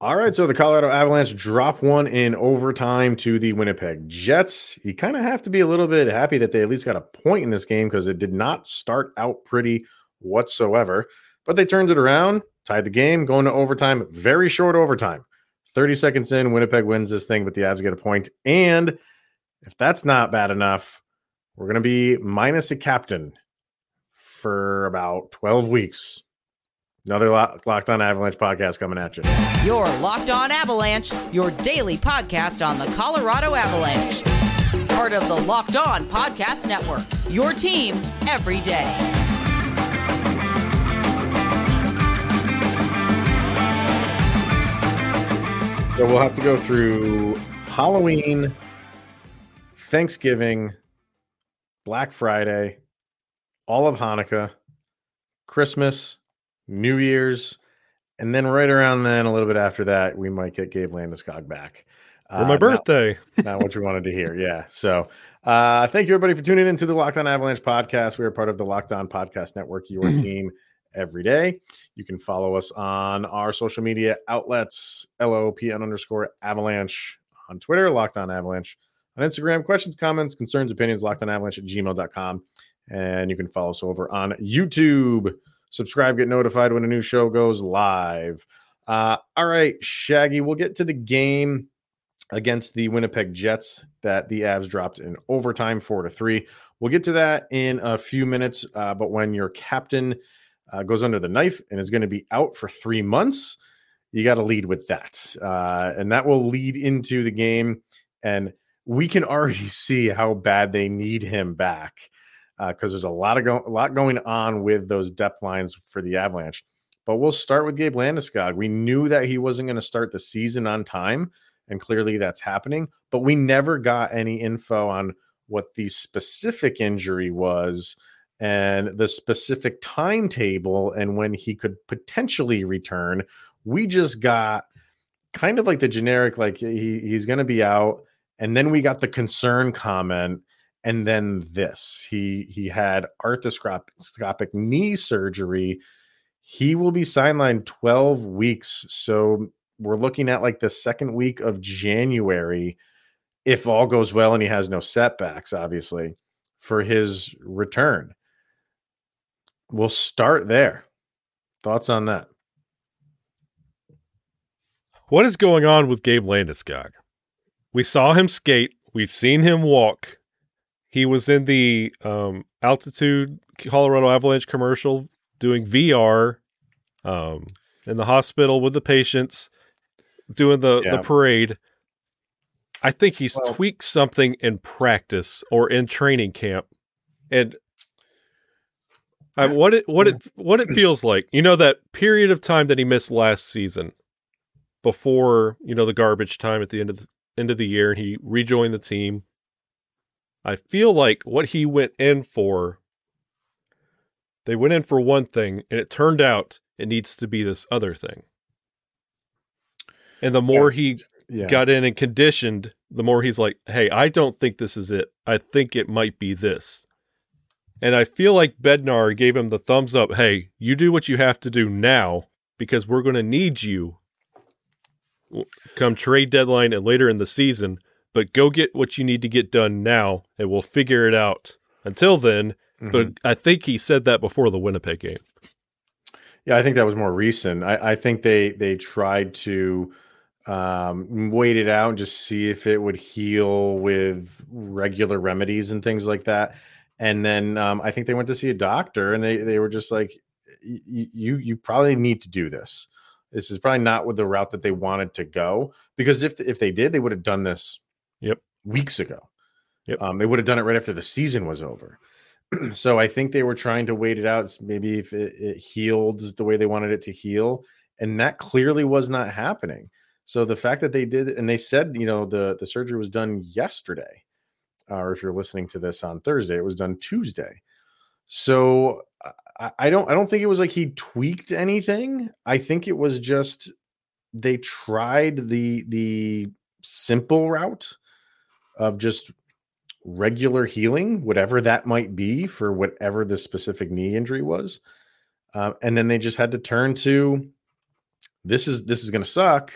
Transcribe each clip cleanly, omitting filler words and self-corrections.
All right, so the Colorado Avalanche drop one in overtime to the Winnipeg Jets. You kind of have to be a little bit happy that they at least got a point in this game because it did not start out pretty whatsoever. But they turned it around, tied the game, going to overtime, very short overtime. 30 seconds in, Winnipeg wins this thing, but the Avs get a point. And if that's not bad enough, we're going to be minus a captain for about 12 weeks. Another Locked On Avalanche podcast coming at you. Your Locked On Avalanche, your daily podcast on the Colorado Avalanche. Part of the Locked On Podcast Network, your team every day. So we'll have to go through Halloween, Thanksgiving, Black Friday, all of Hanukkah, Christmas, New Year's, and then right around then, a little bit after that, we might get Gabe Landeskog back. For my birthday. Not what you wanted to hear, yeah. So thank you, everybody, for tuning in to the Locked On Avalanche podcast. We are part of the Locked On Podcast Network, your team every day. You can follow us on our social media outlets, LOPN_Avalanche on Twitter, Locked On Avalanche on Instagram. Questions, comments, concerns, opinions, LockedOnAvalanche@gmail.com. And you can follow us over on YouTube. Subscribe, get notified when a new show goes live. All right, Shaggy, we'll get to the game against the Winnipeg Jets that the Avs dropped in overtime 4-3. We'll get to that in a few minutes, but when your captain goes under the knife and is going to be out for 3 months, you got to lead with that. And that will lead into the game. And we can already see how bad they need him back because there's a lot going on with those depth lines for the Avalanche. But we'll start with Gabe Landeskog. We knew that he wasn't going to start the season on time, and clearly that's happening. But we never got any info on what the specific injury was and the specific timetable and when he could potentially return. We just got kind of like the generic, like he's going to be out. And then we got the concern comment. And then this, he had arthroscopic knee surgery. He will be sidelined 12 weeks. So we're looking at like the second week of January, if all goes well and he has no setbacks, obviously, for his return. We'll start there. Thoughts on that? What is going on with Gabe Landeskog? We saw him skate. We've seen him walk. He was in the Altitude Colorado Avalanche commercial doing VR in the hospital with the patients, doing the parade. I think he's tweaked something in practice or in training camp. And what it feels like, you know, that period of time that he missed last season before, you know, the garbage time at the end of the year, and he rejoined the team. I feel like what he went in for, they went in for one thing, and it turned out it needs to be this other thing. And the more he got in and conditioned, the more he's like, hey, I don't think this is it. I think it might be this. And I feel like Bednar gave him the thumbs up. Hey, you do what you have to do now because we're going to need you come trade deadline and later in the season, but go get what you need to get done now and we'll figure it out until then. Mm-hmm. But I think he said that before the Winnipeg game. Yeah, I think that was more recent. I think they tried to wait it out and just see if it would heal with regular remedies and things like that. And then I think they went to see a doctor and they were just like, you probably need to do this. This is probably not with the route that they wanted to go, because if they did, they would have done this weeks ago. Yep. They would have done it right after the season was over. So I think they were trying to wait it out. Maybe if it healed the way they wanted it to heal, and that clearly was not happening. So the fact that they did, and they said, you know, the surgery was done yesterday, or if you're listening to this on Thursday, it was done Tuesday. So I don't think it was like he tweaked anything. I think it was just they tried the simple route of just regular healing, whatever that might be for whatever the specific knee injury was. And then they just had to turn to this is going to suck.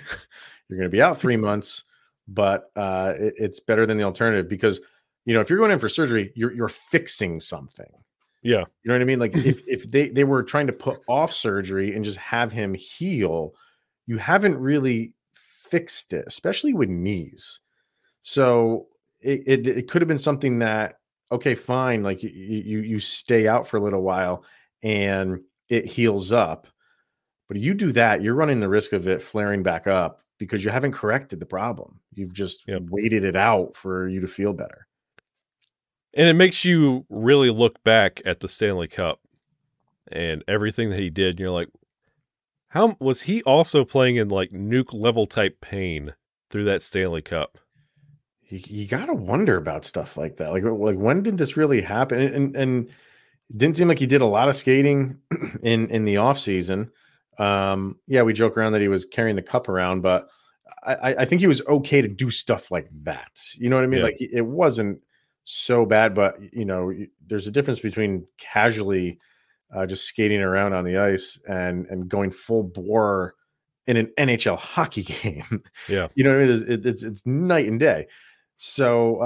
You're going to be out 3 months, but it's better than the alternative, because, you know, if you're going in for surgery, you're fixing something. Yeah. You know what I mean? Like if they were trying to put off surgery and just have him heal, you haven't really fixed it, especially with knees. So it could have been something that, okay, fine. Like you stay out for a little while and it heals up, but if you do that, you're running the risk of it flaring back up because you haven't corrected the problem. You've just waited it out for you to feel better. And it makes you really look back at the Stanley Cup and everything that he did. And you're like, how was he also playing in like nuke level type pain through that Stanley Cup? You got to wonder about stuff like that. Like when did this really happen? And it didn't seem like he did a lot of skating in the off season. We joke around that he was carrying the cup around, but I think he was okay to do stuff like that. You know what I mean? Yeah. Like it wasn't so bad, but you know, there's a difference between casually just skating around on the ice and going full bore in an NHL hockey game. Yeah. You know what I mean? It's night and day. So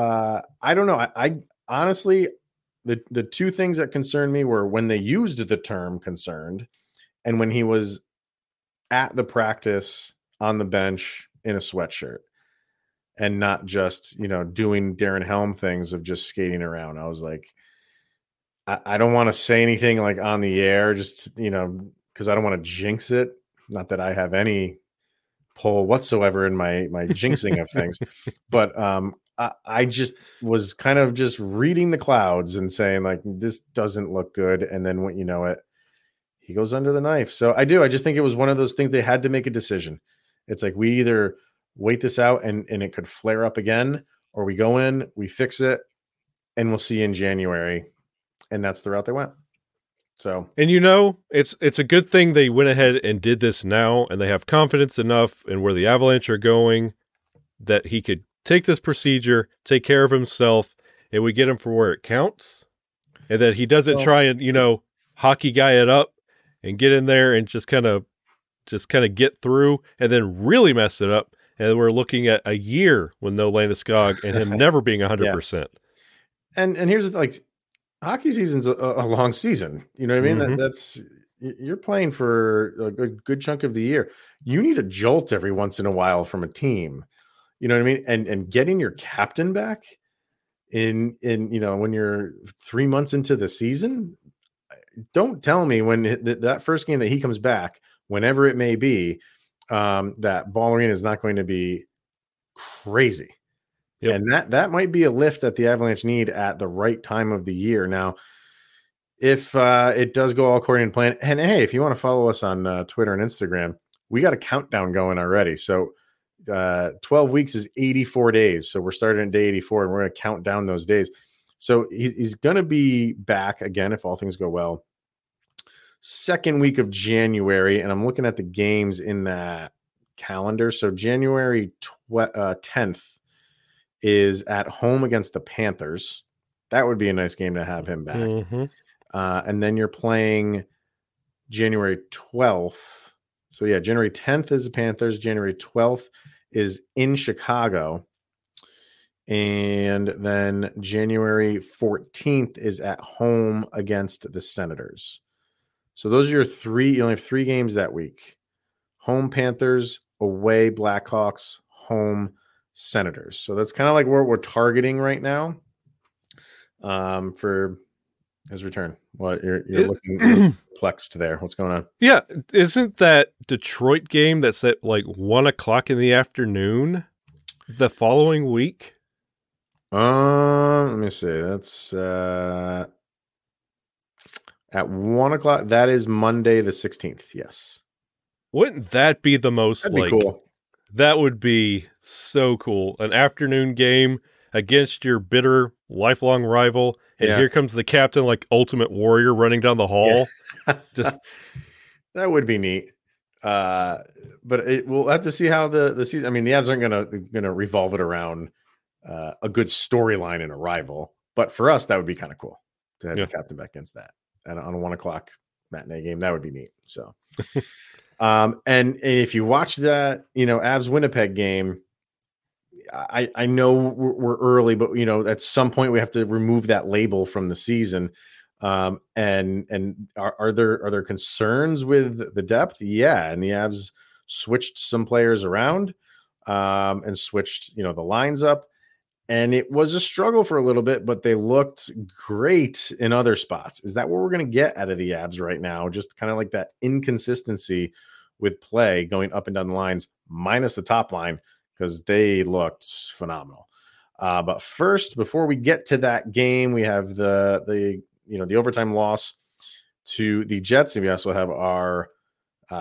I don't know. I honestly, the two things that concerned me were when they used the term concerned and when he was at the practice on the bench in a sweatshirt and not just, you know, doing Darren Helm things of just skating around. I was like, I don't want to say anything like on the air, just, you know, because I don't want to jinx it. Not that I have any pull whatsoever in my jinxing of things, but I just was kind of just reading the clouds and saying like, this doesn't look good. And then when you know it, he goes under the knife. So I just think it was one of those things they had to make a decision. It's like, we either wait this out and it could flare up again, or we go in, we fix it, and we'll see in January. And that's the route they went. So, and you know, it's a good thing they went ahead and did this now, and they have confidence enough in where the Avalanche are going that he could take this procedure, take care of himself, and we get him for where it counts, and that he doesn't try and, you know, hockey guy it up and get in there and just kind of get through and then really mess it up. And we're looking at a year with no Landeskog and him never being 100%. And here's like, hockey season's a long season. You know what I mean? Mm-hmm. That's you're playing for a good chunk of the year. You need a jolt every once in a while from a team. You know what I mean? And getting your captain back in you know, when you're 3 months into the season, don't tell me when that first game that he comes back, whenever it may be, that Ball Arena is not going to be crazy. Yep. And that might be a lift that the Avalanche need at the right time of the year. Now, if it does go all according to plan, and hey, if you want to follow us on Twitter and Instagram, we got a countdown going already. So 12 weeks is 84 days. So we're starting at day 84, and we're going to count down those days. So he's going to be back again, if all things go well, second week of January. And I'm looking at the games in that calendar. So January 10th. Is at home against the Panthers. That would be a nice game to have him back. Mm-hmm. And then you're playing January 12th. So yeah, January 10th is the Panthers. January 12th is in Chicago. And then January 14th is at home against the Senators. So those are your three. You only have three games that week. Home Panthers, away Blackhawks, home Senators. So that's kind of like where we're targeting right now for his return. What you're looking perplexed there. What's going on? Yeah. Isn't that Detroit game that's at like 1:00 in the afternoon the following week? Let me see. That's at 1:00. That is Monday the 16th. Yes. Wouldn't that be the most That'd like be cool. That would be so cool. An afternoon game against your bitter lifelong rival. And here comes the captain, like Ultimate Warrior, running down the hall. Yeah. Just that would be neat. But we'll have to see how the season, I mean, the Avs aren't going to revolve it around a good storyline and a rival, but for us, that would be kind of cool to have the captain back against that. And on a 1:00 matinee game, that would be neat. So, And if you watch that, you know, Avs Winnipeg game, I know we're early, but, you know, at some point we have to remove that label from the season. And are there concerns with the depth? Yeah. And the Avs switched some players around, and switched, you know, the lines up, and it was a struggle for a little bit, but they looked great in other spots. Is that what we're going to get out of the Avs right now? Just kind of like that inconsistency with play going up and down the lines, minus the top line, because they looked phenomenal. But first, before we get to that game, we have the overtime loss to the Jets. And we also have our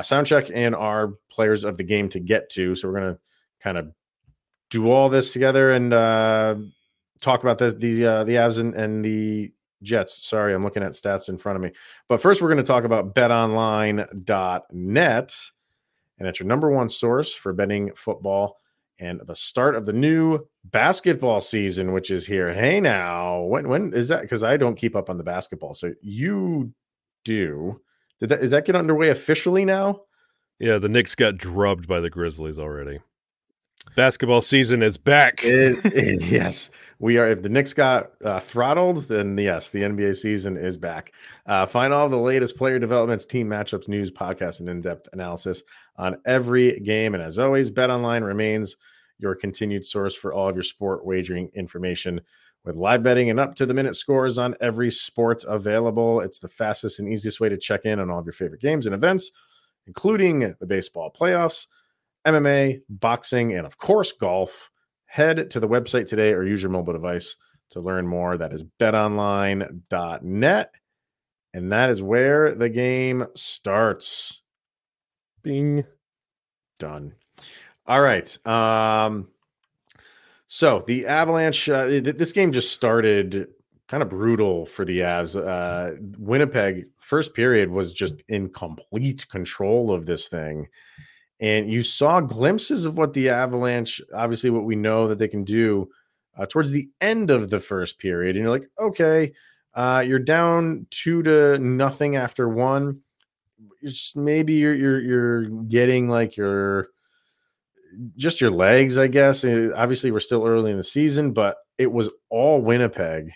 sound check and our players of the game to get to. So we're going to kind of do all this together and talk about the Avs and the Jets. Sorry, I'm looking at stats in front of me. But first, we're going to talk about betonline.net. And it's your number one source for betting football and the start of the new basketball season, which is here. Hey, now, when is that? Because I don't keep up on the basketball. So you do. Is that get underway officially now? Yeah, the Knicks got drubbed by the Grizzlies already. Basketball season is back. Yes, we are. If the Knicks got throttled, then yes, the NBA season is back. Find all the latest player developments, team matchups, news, podcasts, and in-depth analysis on every game. And as always, BetOnline remains your continued source for all of your sport wagering information, with live betting and up-to-the-minute scores on every sport available. It's the fastest and easiest way to check in on all of your favorite games and events, including the baseball playoffs, MMA, boxing, and, of course, golf. Head to the website today or use your mobile device to learn more. That is betonline.net, and that is where the game starts. Bing. Done. All right. So the Avalanche, this game just started kind of brutal for the Avs. Winnipeg, first period, was just in complete control of this thing. And you saw glimpses of what the Avalanche, obviously what we know that they can do towards the end of the first period. And you're like, okay, you're down 2-0 after one. Just maybe you're getting like your legs, I guess. And obviously, we're still early in the season, but it was all Winnipeg.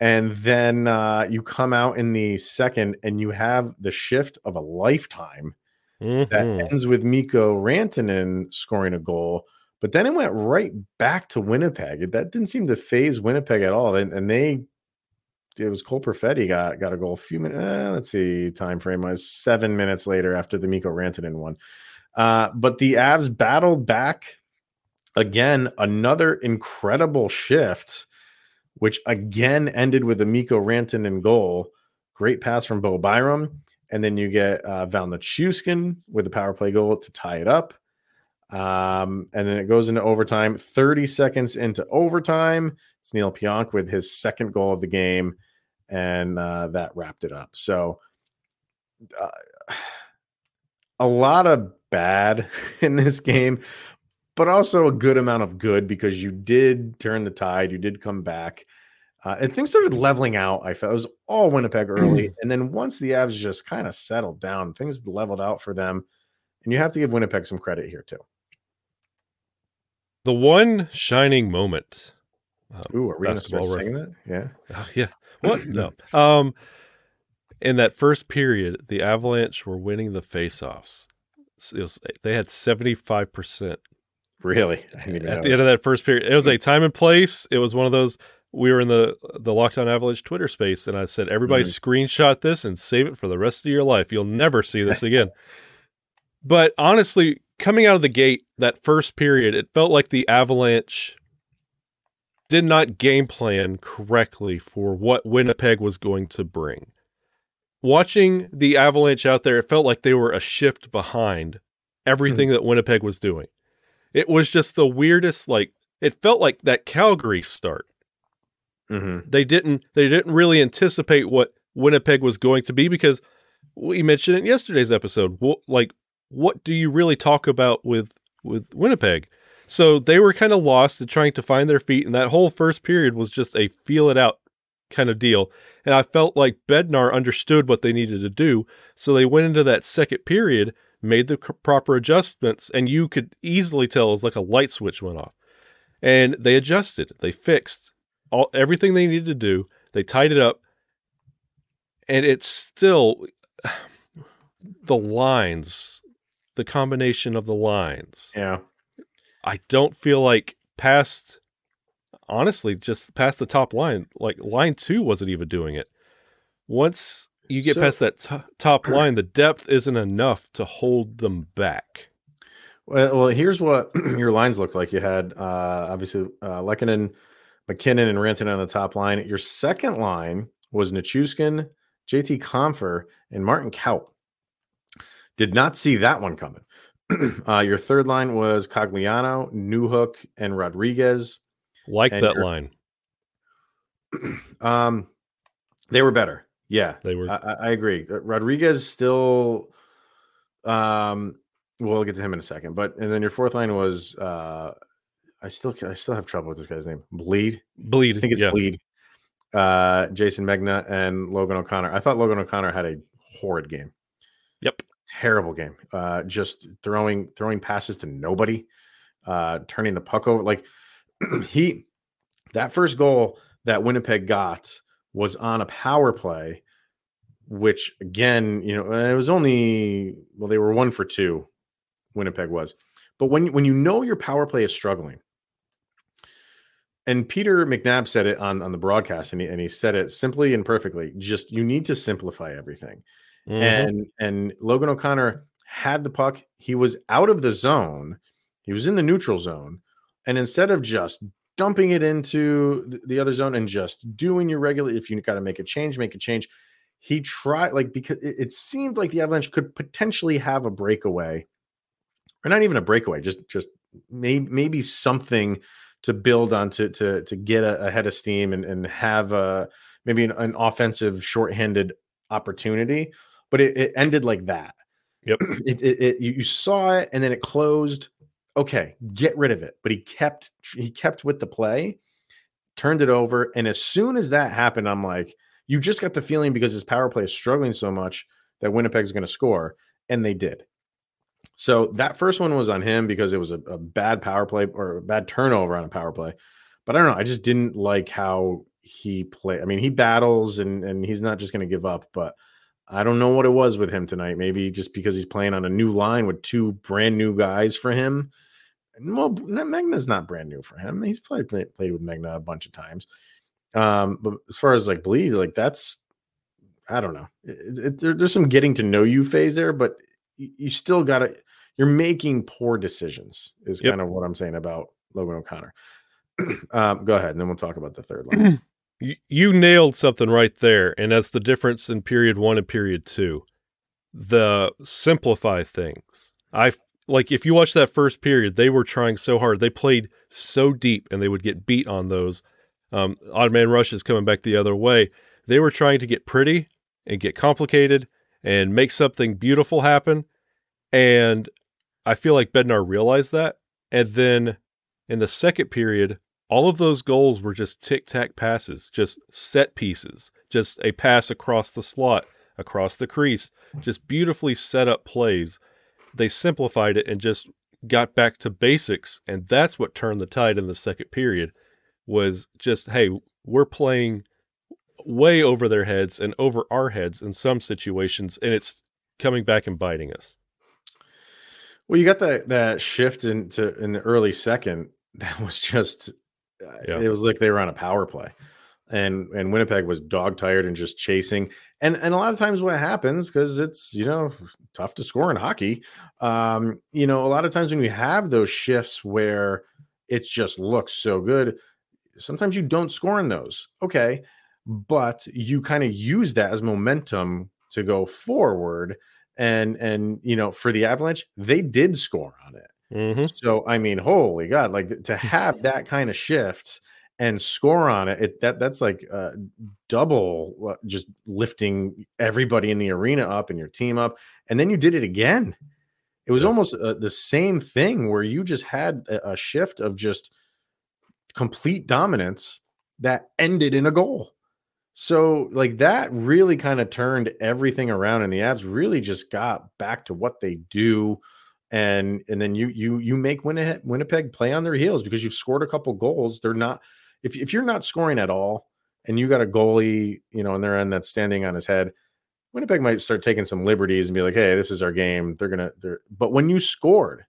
And then you come out in the second, and you have the shift of a lifetime. Mm-hmm. That ends with Mikko Rantanen scoring a goal, but then it went right back to Winnipeg. That didn't seem to phase Winnipeg at all, and it was Cole Perfetti got a goal a few minutes. Let's see, time frame was 7 minutes later after the Mikko Rantanen one. But the Avs battled back again, another incredible shift, which again ended with a Mikko Rantanen goal. Great pass from Bo Byram. And then you get Valeri Nichushkin with the power play goal to tie it up. And then it goes into overtime. 30 seconds into overtime, it's Neil Pionk with his second goal of the game. And that wrapped it up. So a lot of bad in this game, but also a good amount of good because you did turn the tide. You did come back. And things started leveling out. I felt it was all Winnipeg early. And then once the Avs just kind of settled down, things leveled out for them. And you have to give Winnipeg some credit here, too. The one shining moment. Are we going to start saying that? Yeah. Yeah. What? No. In that first period, the Avalanche were winning the faceoffs. They had 75%. Really? At the end of that first period. It was a time and place. It was one of those. We were in the Locked On Avalanche Twitter space, and I said, everybody screenshot this and save it for the rest of your life. You'll never see this again. But honestly, coming out of the gate, that first period, it felt like the Avalanche did not game plan correctly for what Winnipeg was going to bring. Watching the Avalanche out there, it felt like they were a shift behind everything that Winnipeg was doing. It was just the weirdest, like, it felt like that Calgary start. Mm-hmm. They didn't really anticipate what Winnipeg was going to be, because we mentioned in yesterday's episode, what do you really talk about with Winnipeg? So they were kind of lost and trying to find their feet. And that whole first period was just a feel it out kind of deal. And I felt like Bednar understood what they needed to do. So they went into that second period made the proper adjustments, and you could easily tell it was like a light switch went off. And they adjusted. They fixed everything they needed to do. They tied it up. And it's still the lines, the combination of the lines. Yeah. I don't feel like past, honestly, just past the top line, like line two wasn't even doing it. Once you get past that top line, the depth isn't enough to hold them back. Well, here's what your lines looked like. You had, obviously, Lehkonen, McKinnon, and Rantanen on the top line. Your second line was Nichushkin, JT Compher, and Martin Kaut. Did not see that one coming. Your third line was Cogliano, Newhook, and Rodrigues. Line. They were better. Yeah, they were. I agree. Rodrigues still. We'll get to him in a second. And then your fourth line was. I still have trouble with this guy's name. Bleed. I think it's Bleed. Jason Megna and Logan O'Connor. I thought Logan O'Connor had a horrid game. Yep. Terrible game. Just throwing passes to nobody, turning the puck over. Like that first goal that Winnipeg got was on a power play, which again, it was only, they were 1 for 2. Winnipeg was, but when your power play is struggling, and Peter McNab said it on the broadcast, and he said it simply and perfectly. Just you need to simplify everything. Mm-hmm. And Logan O'Connor had the puck. He was out of the zone. He was in the neutral zone. And instead of just dumping it into the other zone and just doing your regular, if you got to make a change. He tried, because it seemed like the Avalanche could potentially have a breakaway, or not even a breakaway, just maybe something to build on to get a head of steam and have maybe an offensive shorthanded opportunity. But it ended like that. Yep. You saw it, and then it closed. Okay, get rid of it. But he kept with the play, turned it over, and as soon as that happened, I'm like, you just got the feeling because his power play is struggling so much that Winnipeg's going to score, and they did. So that first one was on him because it was a bad power play or a bad turnover on a power play. But I don't know. I just didn't like how he played. I mean, he battles and he's not just going to give up, but I don't know what it was with him tonight. Maybe just because he's playing on a new line with two brand new guys for him. Well, Megna's not brand new for him. He's played with Megna a bunch of times. But as far as Bleed, that's, I don't know. There's some getting to know you phase there, but you still got to, you're making poor decisions is kind of what I'm saying about Logan O'Connor. Go ahead, and then we'll talk about the third line. You nailed something right there, and that's the difference in period one and period two. The simplify things. If you watch that first period, they were trying so hard. They played so deep, and they would get beat on those. Odd man rushes coming back the other way. They were trying to get pretty and get complicated and make something beautiful happen. And I feel like Bednar realized that. And then in the second period, all of those goals were just tic-tac passes, just set pieces, just a pass across the slot, across the crease, just beautifully set up plays. They simplified it and just got back to basics, and that's what turned the tide in the second period, was just, hey, we're playing way over their heads and over our heads in some situations, and it's coming back and biting us. Well, you got that shift in the early second. That was just, It was like they were on a power play, and Winnipeg was dog tired and just chasing. And a lot of times what happens, because it's, tough to score in hockey. A lot of times when you have those shifts where it just looks so good, sometimes you don't score in those. Okay. But you kind of use that as momentum to go forward. And for the Avalanche, they did score on it. Mm-hmm. So, I mean, holy God, to have that kind of shift and score on it that's double just lifting everybody in the arena up and your team up. And then you did it again. It was almost the same thing where you just had a shift of just complete dominance that ended in a goal. So like that really kind of turned everything around, and the Avs really just got back to what they do. And then you make Winnipeg play on their heels because you've scored a couple goals. They're not, if you're not scoring at all and you got a goalie, you know, on their end that's standing on his head, Winnipeg might start taking some liberties and be like, hey, this is our game. But when you scored,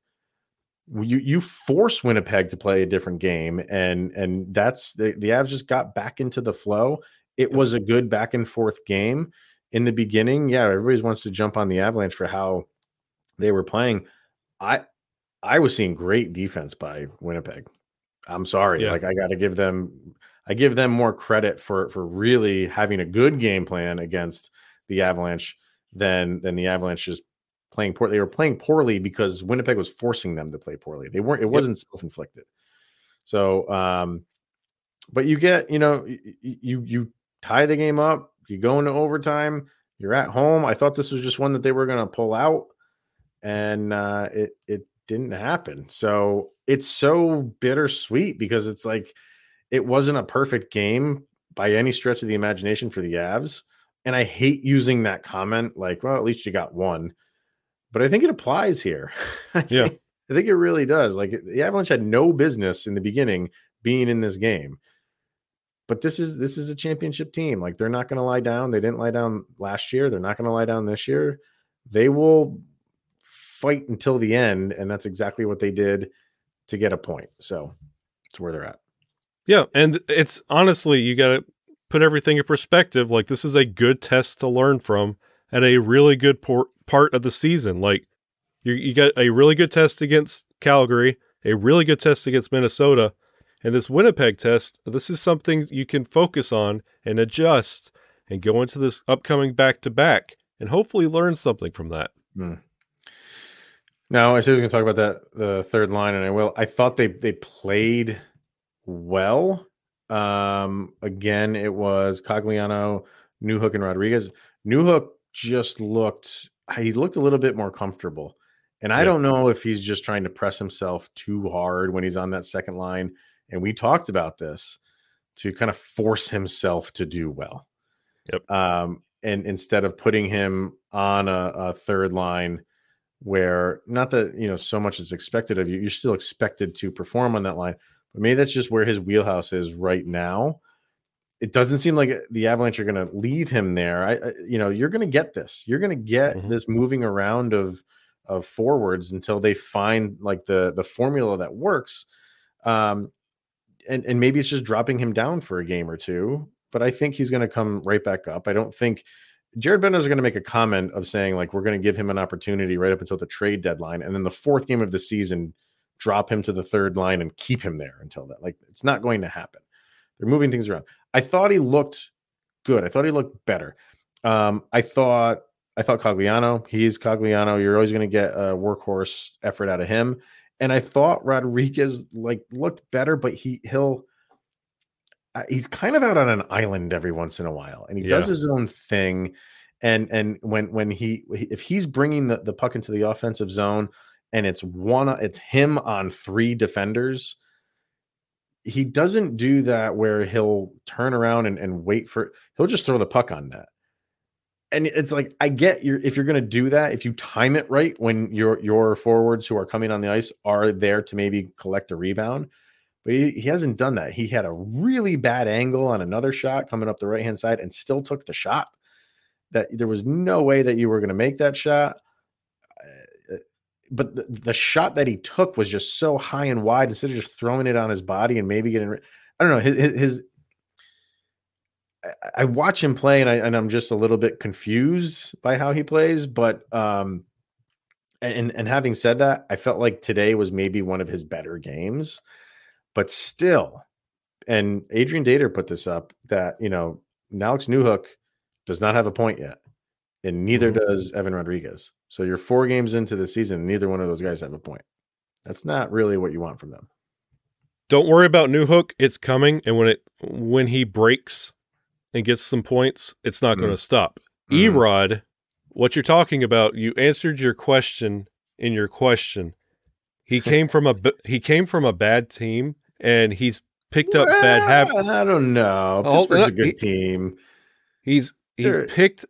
you force Winnipeg to play a different game. And that's the Avs just got back into the flow. It was a good back and forth game in the beginning. Yeah. Everybody wants to jump on the Avalanche for how they were playing. I was seeing great defense by Winnipeg. I'm sorry. Yeah. Like I got to give them more credit for really having a good game plan against the Avalanche than the Avalanche just playing poorly. They were playing poorly because Winnipeg was forcing them to play poorly. They weren't, it wasn't self-inflicted. So, but you get, you know, you tie the game up, you go into overtime, you're at home. I thought this was just one that they were going to pull out. And it didn't happen. So it's so bittersweet because it's like it wasn't a perfect game by any stretch of the imagination for the Avs. And I hate using that comment like, well, at least you got one. But I think it applies here. Yeah. I think it really does. Like the Avalanche had no business in the beginning being in this game. But this is a championship team. Like they're not going to lie down. They didn't lie down last year. They're not going to lie down this year. They will fight until the end, and that's exactly what they did to get a point. So it's where they're at. Yeah, and it's honestly, you got to put everything in perspective. Like this is a good test to learn from at a really good part of the season. Like you got a really good test against Calgary, a really good test against Minnesota, and this Winnipeg test. This is something you can focus on and adjust and go into this upcoming back-to-back and hopefully learn something from that. Mm. Now, I said we can talk about that, the third line, and I will. I thought they played well. Again, it was Cogliano, Newhook, and Rodrigues. Newhook just looked a little bit more comfortable. And I don't know if he's just trying to press himself too hard when he's on that second line. And we talked about this to kind of force himself to do well. Yep. And instead of putting him on a third line, where not that, you know, so much is expected of you, you're still expected to perform on that line, but maybe that's just where his wheelhouse is right now. It doesn't seem like the Avalanche are going to leave him there. You're going to get this. You're going to get this moving around of forwards until they find like the formula that works. And maybe it's just dropping him down for a game or two, but I think he's going to come right back up. I don't think Jared Bednar is going to make a comment of saying, like, we're going to give him an opportunity right up until the trade deadline. And then the fourth game of the season, drop him to the third line and keep him there until that. Like, it's not going to happen. They're moving things around. I thought he looked good. I thought he looked better. I thought Cogliano, he's Cogliano. You're always going to get a workhorse effort out of him. And I thought Rodrigues, like, looked better, but he's kind of out on an island every once in a while, and he does his own thing. And when if he's bringing the puck into the offensive zone and it's him on three defenders, he doesn't do that where he'll turn around and wait for, he'll just throw the puck on net. And it's like, I get if you're going to do that, if you time it right, when your forwards who are coming on the ice are there to maybe collect a rebound. But he hasn't done that. He had a really bad angle on another shot coming up the right-hand side and still took the shot. That there was no way that you were going to make that shot. But the shot that he took was just so high and wide, instead of just throwing it on his body and maybe getting, I don't know, his I watch him play and I'm just a little bit confused by how he plays. But and having said that, I felt like today was maybe one of his better games. But still, and Adrian Dater put this up, that, you know, Alex Newhook does not have a point yet, and neither does Evan Rodrigues. So you're four games into the season, neither one of those guys have a point. That's not really what you want from them. Don't worry about Newhook; it's coming, and when he breaks and gets some points, it's not going to stop. Erod, what you're talking about? You answered your question in your question. He came from a bad team, and he's picked up bad habits. I don't know. Pittsburgh's a good team. He's picked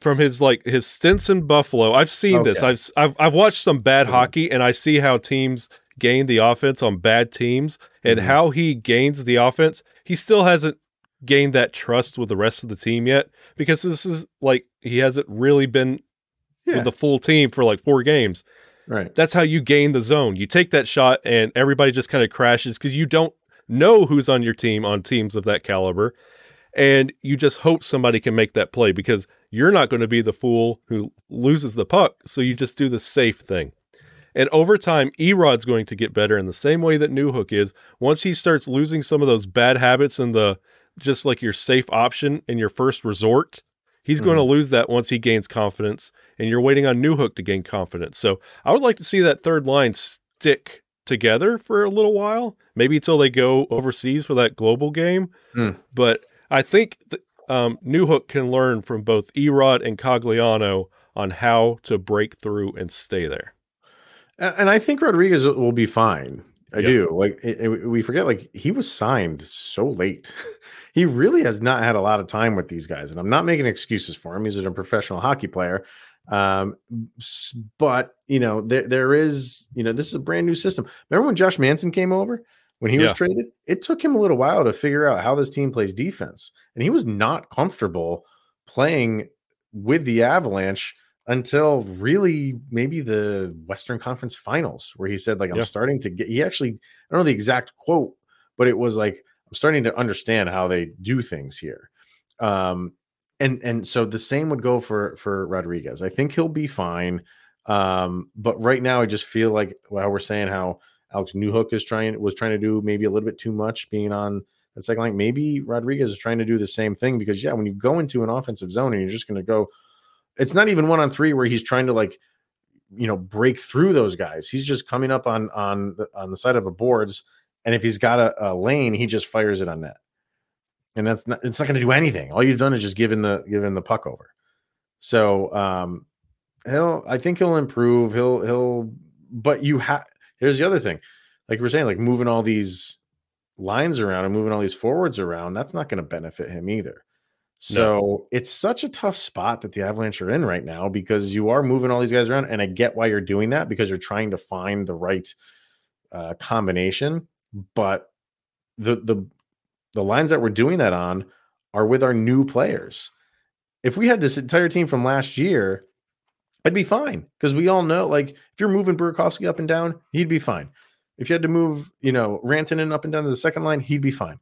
from his stints in Buffalo. I've seen this. I've watched some bad hockey, and I see how teams gain the offense on bad teams, and how he gains the offense. He still hasn't gained that trust with the rest of the team yet, because this is he hasn't really been with the full team for 4 games. Right. That's how you gain the zone. You take that shot and everybody just kind of crashes because you don't know who's on your team on teams of that caliber. And you just hope somebody can make that play, because you're not going to be the fool who loses the puck. So you just do the safe thing. And over time, Erod's going to get better in the same way that Newhook is. Once he starts losing some of those bad habits and your safe option and your first resort, he's going to lose that once he gains confidence, and you're waiting on Newhook to gain confidence. So I would like to see that third line stick together for a little while, maybe until they go overseas for that global game. But I think Newhook can learn from both Erod and Cogliano on how to break through and stay there. And I think Rodrigues will be fine. I do. We forget, he was signed so late. He really has not had a lot of time with these guys, and I'm not making excuses for him. He's a professional hockey player. But there is, this is a brand new system. Remember when Josh Manson came over, when he was traded, it took him a little while to figure out how this team plays defense. And he was not comfortable playing with the Avalanche until really maybe the Western Conference Finals, where he said, I'm starting to get, I don't know the exact quote, but it was I'm starting to understand how they do things here. And so the same would go for Rodrigues. I think he'll be fine. But right now I just feel we're saying how Alex Newhook was trying to do maybe a little bit too much being on that second line. Maybe Rodrigues is trying to do the same thing, because when you go into an offensive zone and you're just going to go, it's not even 1-on-3 where he's trying to break through those guys. He's just coming up on the side of the boards. And if he's got a lane, he just fires it on net, and it's not going to do anything. All you've done is just given the puck over. So I think he'll improve. But here's the other thing, we're saying, moving all these lines around and moving all these forwards around, that's not going to benefit him either. So it's such a tough spot that the Avalanche are in right now, because you are moving all these guys around, and I get why you're doing that, because you're trying to find the right combination. But the lines that we're doing that on are with our new players. If we had this entire team from last year, I'd be fine, because we all know, if you're moving Burakovsky up and down, he'd be fine. If you had to move, Rantanen up and down to the second line, he'd be fine.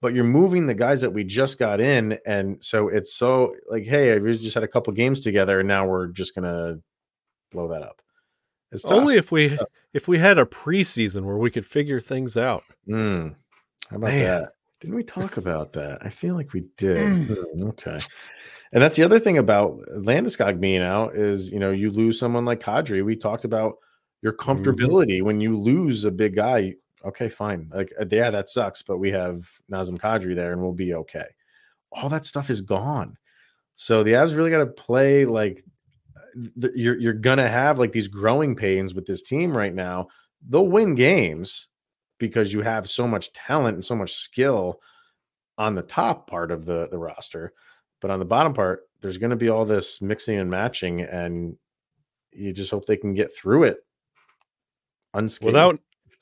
But you're moving the guys that we just got in, and so it's hey, we just had a couple games together, and now we're just gonna blow that up. It's only if we had a preseason where we could figure things out. How about that? Didn't we talk about that? I feel like we did. Okay. And that's the other thing about Landeskog being out is, you lose someone like Kadri. We talked about your comfortability when you lose a big guy. Okay, fine. That sucks, but we have Nazem Kadri there and we'll be okay. All that stuff is gone. So the Avs really got to play you're gonna have these growing pains with this team right now. They'll win games because you have so much talent and so much skill on the top part of the roster, but on the bottom part, there's going to be all this mixing and matching, and you just hope they can get through it unscathed.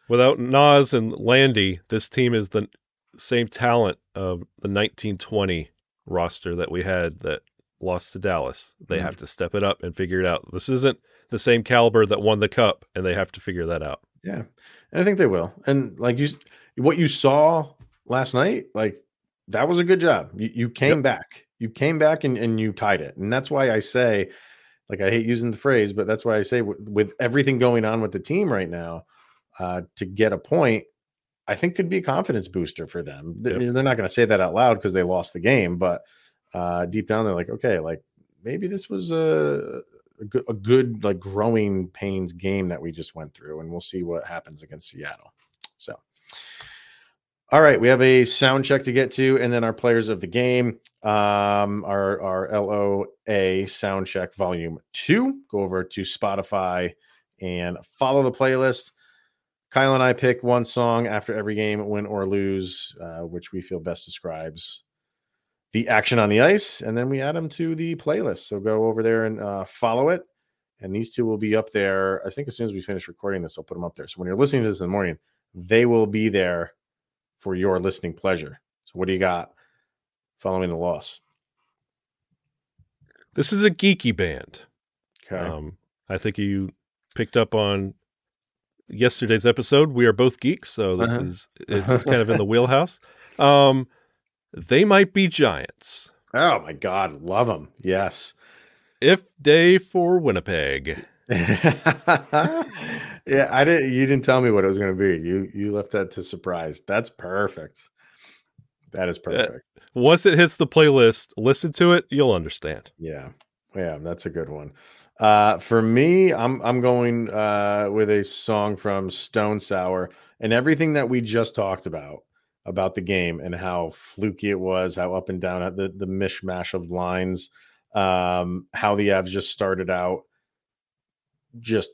Without Naz and Landy, this team is the same talent of the 1920 roster that we had that lost to Dallas. They have to step it up and figure it out. This isn't the same caliber that won the cup, and they have to figure that out. Yeah. And I think they will. And what you saw last night, that was a good job. You came back. You came back and you tied it. And that's why I say, I hate using the phrase, but that's why I say with everything going on with the team right now, to get a point, I think could be a confidence booster for them. Yep. They're not going to say that out loud because they lost the game, but deep down they're maybe this was a good growing pains game that we just went through, and we'll see what happens against Seattle. So, all right, we have a sound check to get to, and then our players of the game, our LOA sound check volume 2. Go over to Spotify and follow the playlist. Kyle and I pick one song after every game, win or lose, which we feel best describes the action on the ice, and then we add them to the playlist. So go over there and follow it. And these two will be up there. I think as soon as we finish recording this, I'll put them up there. So when you're listening to this in the morning, they will be there for your listening pleasure. So what do you got following the loss? This is a geeky band. Okay. I think you picked up on yesterday's episode. We are both geeks, so this is it's kind of in the wheelhouse. They might be giants. Oh, my God. Love them. Yes. If day for Winnipeg. Yeah, I didn't. You didn't tell me what it was going to be. You left that to surprise. That's perfect. That is perfect. Once it hits the playlist, listen to it. You'll understand. Yeah, that's a good one. For me, I'm going with a song from Stone Sour and everything that we just talked about the game and how fluky it was, how up and down the mishmash of lines. How the Avs just started out just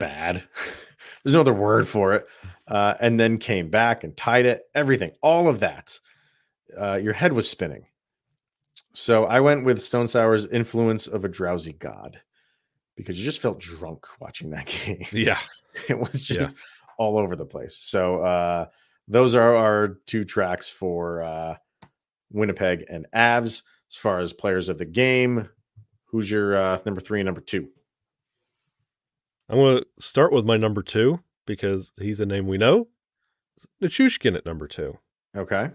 bad. There's no other word for it. And then came back and tied it. Everything, all of that. Your head was spinning. So I went with Stone Sour's Influence of a Drowsy God because you just felt drunk watching that game. Yeah. It was just all over the place. So those are our two tracks for Winnipeg and Avs. As far as players of the game, who's your number three and number two? I'm going to start with my number two because he's a name we know. Nichushkin at number two. Okay.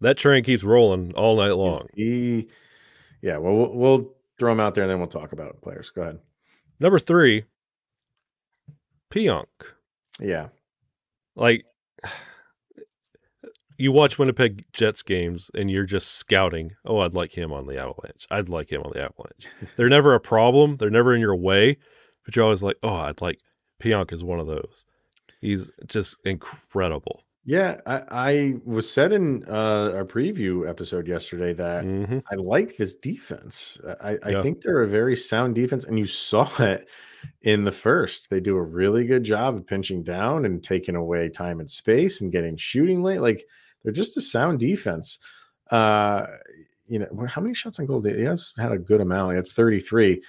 That train keeps rolling all night long. We'll throw him out there and then we'll talk about it, players. Go ahead. Number three, Pionk. Yeah. Like, you watch Winnipeg Jets games and you're just scouting. Oh, I'd like him on the Avalanche. I'd like him on the Avalanche. They're never a problem. They're never in your way, but you're always like, oh, I'd like Pionk is one of those. He's just incredible. Yeah. I was said in our preview episode yesterday that I like this defense. I think they're a very sound defense, and you saw it in the first. They do a really good job of pinching down and taking away time and space and getting shooting late. Like, they're just a sound defense. You know, how many shots on goal? They had a good amount. They had 33.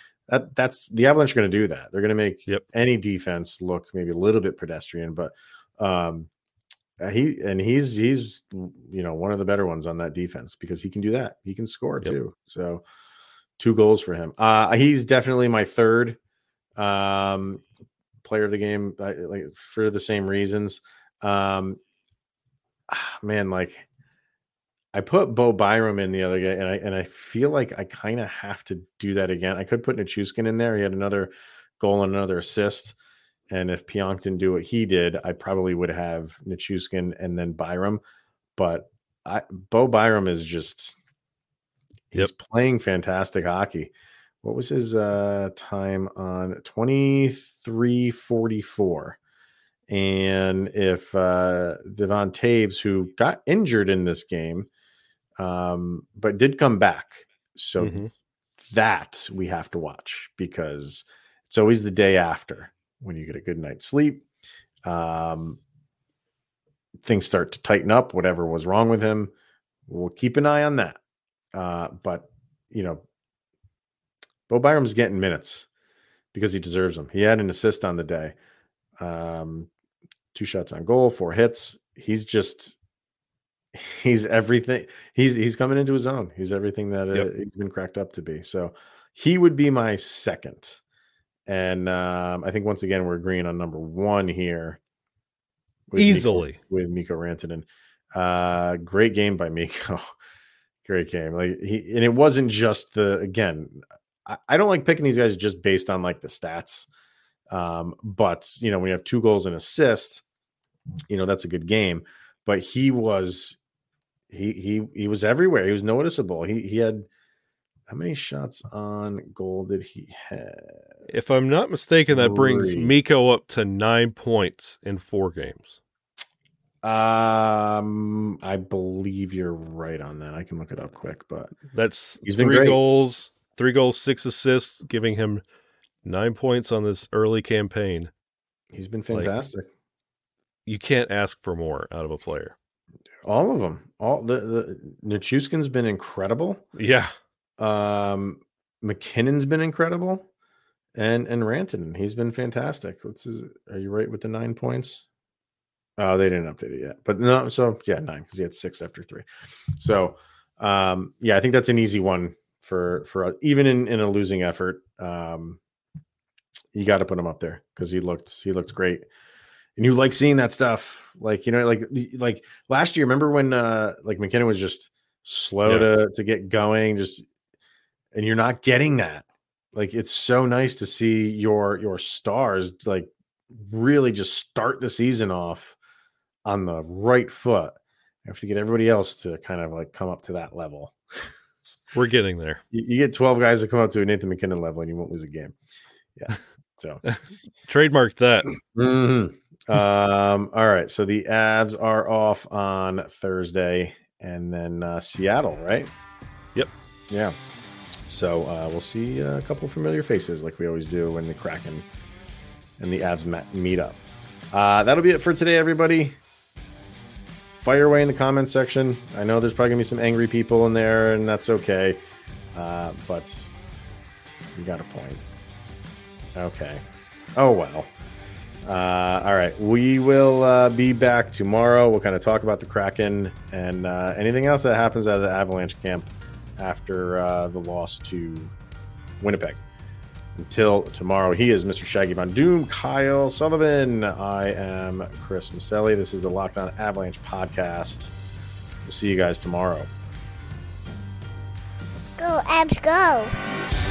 That's the Avalanche are going to do that. They're going to make any defense look maybe a little bit pedestrian, but he's you know, one of the better ones on that defense because he can do that. He can score too. So 2 goals for him. He's definitely my third player of the game, like for the same reasons. Man, like I put Bo Byram in the other guy, and I feel like I kind of have to do that again. I could put Nichushkin in there. He had another goal and another assist. And if Pionk didn't do what he did, I probably would have Nichushkin and then Byram. But Bo Byram is just he's playing fantastic hockey. What was his time on 23:44? And if Devon Taves, who got injured in this game, but did come back. So that we have to watch because it's always the day after when you get a good night's sleep. Things start to tighten up, whatever was wrong with him. We'll keep an eye on that. But, you know, Bo Byram's getting minutes because he deserves them. He had an assist on the day. 2 shots on goal, 4 hits. He's everything. He's coming into his own. He's everything that he's been cracked up to be. So he would be my second. And I think once again, we're agreeing on number one here. Easily. With Mikko Rantanen. Great game by Mikko. Great game. Like and it wasn't just I don't like picking these guys just based on like the stats. But you know, when you have 2 goals and assist, you know, that's a good game, but he was everywhere. He was noticeable. He had how many shots on goal did he have? If I'm not mistaken, that brings Mikko up to 9 points in 4 games. I believe you're right on that. I can look it up quick, but that's he's 3 goals, 6 assists, giving him 9 points on this early campaign. He's been fantastic. Like, you can't ask for more out of a player. All of them. All the Nichushkin's been incredible. Yeah. McKinnon's been incredible. And Rantanen, he's been fantastic. Are you right with the 9 points? Oh, they didn't update it yet. But no, so yeah, 9 because he had 6 after 3. So yeah, I think that's an easy one for even in a losing effort. You got to put him up there because he looked great. And you like seeing that stuff, like, you know, like last year. Remember when like McKinnon was just slow to get going, just, and you're not getting that. Like, it's so nice to see your stars like really just start the season off on the right foot. I have to get everybody else to kind of like come up to that level. We're getting there. You get 12 guys that come up to a Nathan McKinnon level, and you won't lose a game. Yeah. So trademark that. Mm-hmm. All right. So the Avs are off on Thursday, and then Seattle, right? Yep. Yeah. So we'll see a couple familiar faces like we always do when the Kraken and the Avs meet up. That'll be it for today, everybody. Fire away in the comments section. I know there's probably gonna be some angry people in there, and that's okay. But you got a point. Okay. Oh, well. All right. We will be back tomorrow. We'll kind of talk about the Kraken and anything else that happens out of the Avalanche camp after the loss to Winnipeg. Until tomorrow, he is Mr. Shaggy Von Doom, Kyle Sullivan. I am Chris Maselli. This is the Locked On Avalanche podcast. We'll see you guys tomorrow. Go, Abs, go.